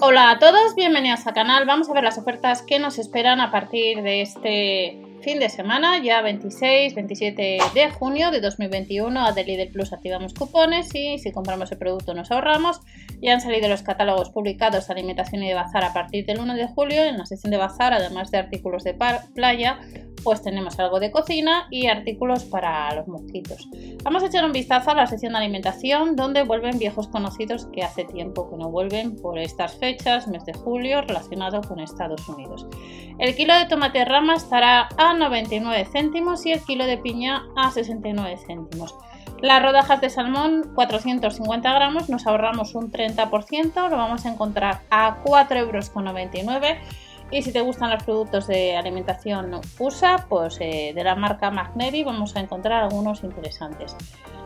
Hola a todos, bienvenidos al canal. Vamos a ver las ofertas que nos esperan a partir de este fin de semana, ya 26-27 de junio de 2021. De Lidl Plus activamos cupones y si compramos el producto nos ahorramos. Ya han salido los catálogos publicados de alimentación y de bazar a partir del 1 de julio. En la sección de bazar, además de artículos de playa, pues tenemos algo de cocina y artículos para los mosquitos. Vamos a echar un vistazo a la sección de alimentación, donde vuelven viejos conocidos que hace tiempo que no vuelven por estas fechas, mes de julio, relacionado con Estados Unidos. El kilo de tomate rama estará a 99 céntimos y el kilo de piña a 69 céntimos. Las rodajas de salmón, 450 gramos, nos ahorramos un 30%, lo vamos a encontrar a 4,99 €. Y si te gustan los productos de alimentación USA, pues de la marca Magneri vamos a encontrar algunos interesantes.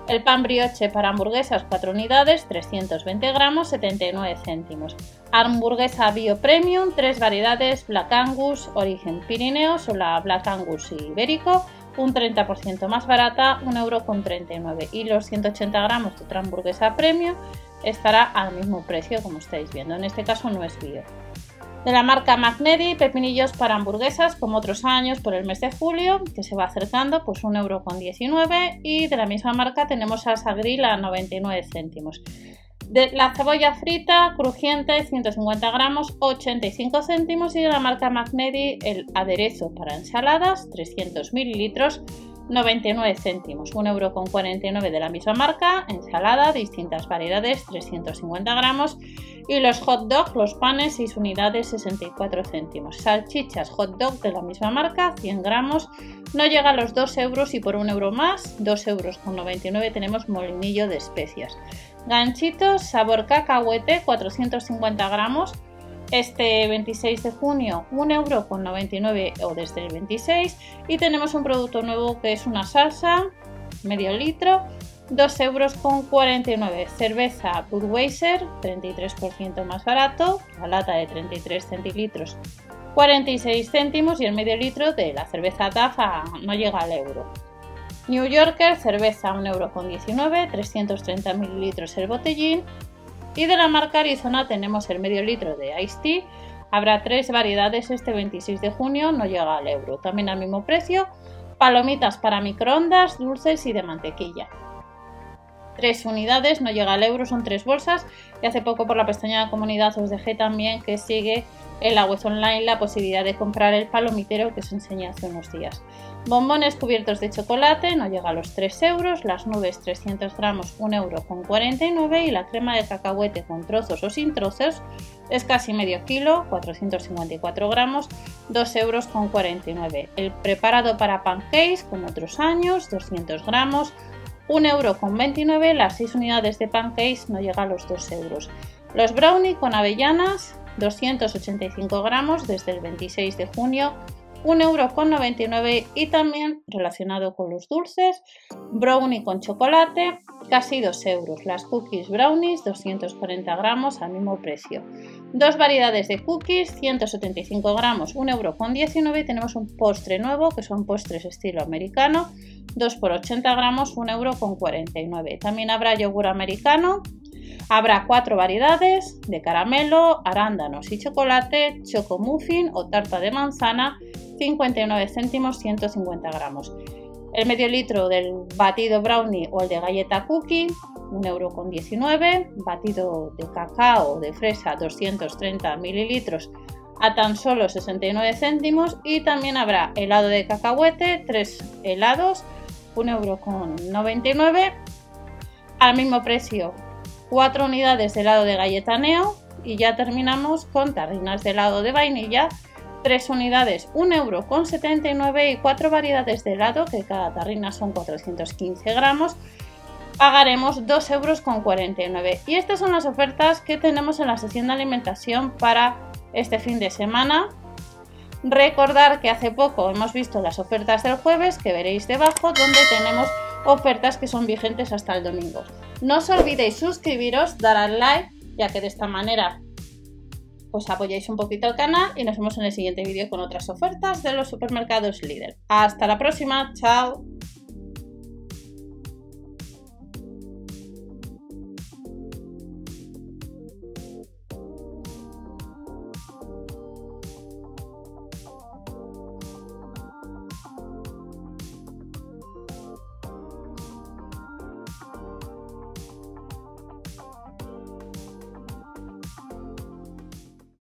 El pan brioche para hamburguesas 4 unidades, 320 gramos, 79 céntimos. Hamburguesa Bio Premium, 3 variedades, Black Angus, origen Pirineos o la Black Angus Ibérico, un 30% más barata, 1,39 €. Y los 180 gramos de otra hamburguesa Premium estará al mismo precio, como estáis viendo, en este caso no es bio. De la marca Magneri, pepinillos para hamburguesas, como otros años, por el mes de julio, que se va acercando, pues 1,19 €. Y de la misma marca tenemos salsa grill a 99 céntimos. De la cebolla frita, crujiente, 150 gramos, 85 céntimos. Y de la marca Magneri, el aderezo para ensaladas, 300 mililitros, 99 céntimos. 1,49 € de la misma marca, ensalada, distintas variedades, 350 gramos. Y los hot dog, los panes, 6 unidades, 64 céntimos. Salchichas hot dog de la misma marca, 100 gramos, no llega a los 2 € y por 1 € más, 2,99 € tenemos molinillo de especias. Ganchitos sabor cacahuete, 450 gramos, este 26 de junio 1,99 € o desde el 26. Y tenemos un producto nuevo que es una salsa, medio litro, 2,49 €. Cerveza Budweiser, 33% más barato, la lata de 33 centilitros, 46 céntimos y el medio litro de la cerveza Tafa no llega al €. New Yorker, cerveza 1,19 €, 330 mililitros el botellín. Y de la marca Arizona tenemos el medio litro de Ice Tea, habrá 3 variedades este 26 de junio, no llega al €, también al mismo precio. Palomitas para microondas, dulces y de mantequilla. 3 unidades, no llega al €, son 3 bolsas. Y hace poco por la pestaña de comunidad os dejé también que sigue en la web online la posibilidad de comprar el palomitero que os enseñé hace unos días. Bombones cubiertos de chocolate, no llega a los 3 €. Las nubes 300 gramos, 1,49 € y la crema de cacahuete con trozos o sin trozos es casi medio kilo, 454 gramos, 2,49 €. El preparado para pancakes, como otros años, 200 gramos, 1,29 €, las 6 unidades de pancakes no llega a los 2 €. Los brownie con avellanas, 285 gramos, desde el 26 de junio, 1,99 € y también relacionado con los dulces, brownie con chocolate, casi 2 €. Las cookies brownies, 240 gramos, al mismo precio. 2 variedades de cookies, 175 gramos, 1,19 € y tenemos un postre nuevo que son postres estilo americano, 2 por 80 gramos, 1,49 €. También habrá yogur americano, habrá 4 variedades de caramelo, arándanos y chocolate, choco muffin o tarta de manzana, 59 céntimos, 150 gramos. El medio litro del batido brownie o el de galleta cookie, 1,19 €. Batido de cacao de fresa, 230 mililitros a tan solo 69 céntimos. Y también habrá helado de cacahuete, 3 helados, 1,99 € al mismo precio. 4 unidades de helado de galleta neo y ya terminamos con tarrinas de helado de vainilla, 3 unidades, 1,79 € y 4 variedades de helado, que cada tarrina son 415 gramos, pagaremos 2,49 €. Y estas son las ofertas que tenemos en la sección de alimentación para este fin de semana. Recordar que hace poco hemos visto las ofertas del jueves, que veréis debajo, donde tenemos ofertas que son vigentes hasta el domingo. No os olvidéis suscribiros, dar al like, ya que de esta manera pues apoyáis un poquito el canal y nos vemos en el siguiente vídeo con otras ofertas de los supermercados Lidl. Hasta la próxima, chao.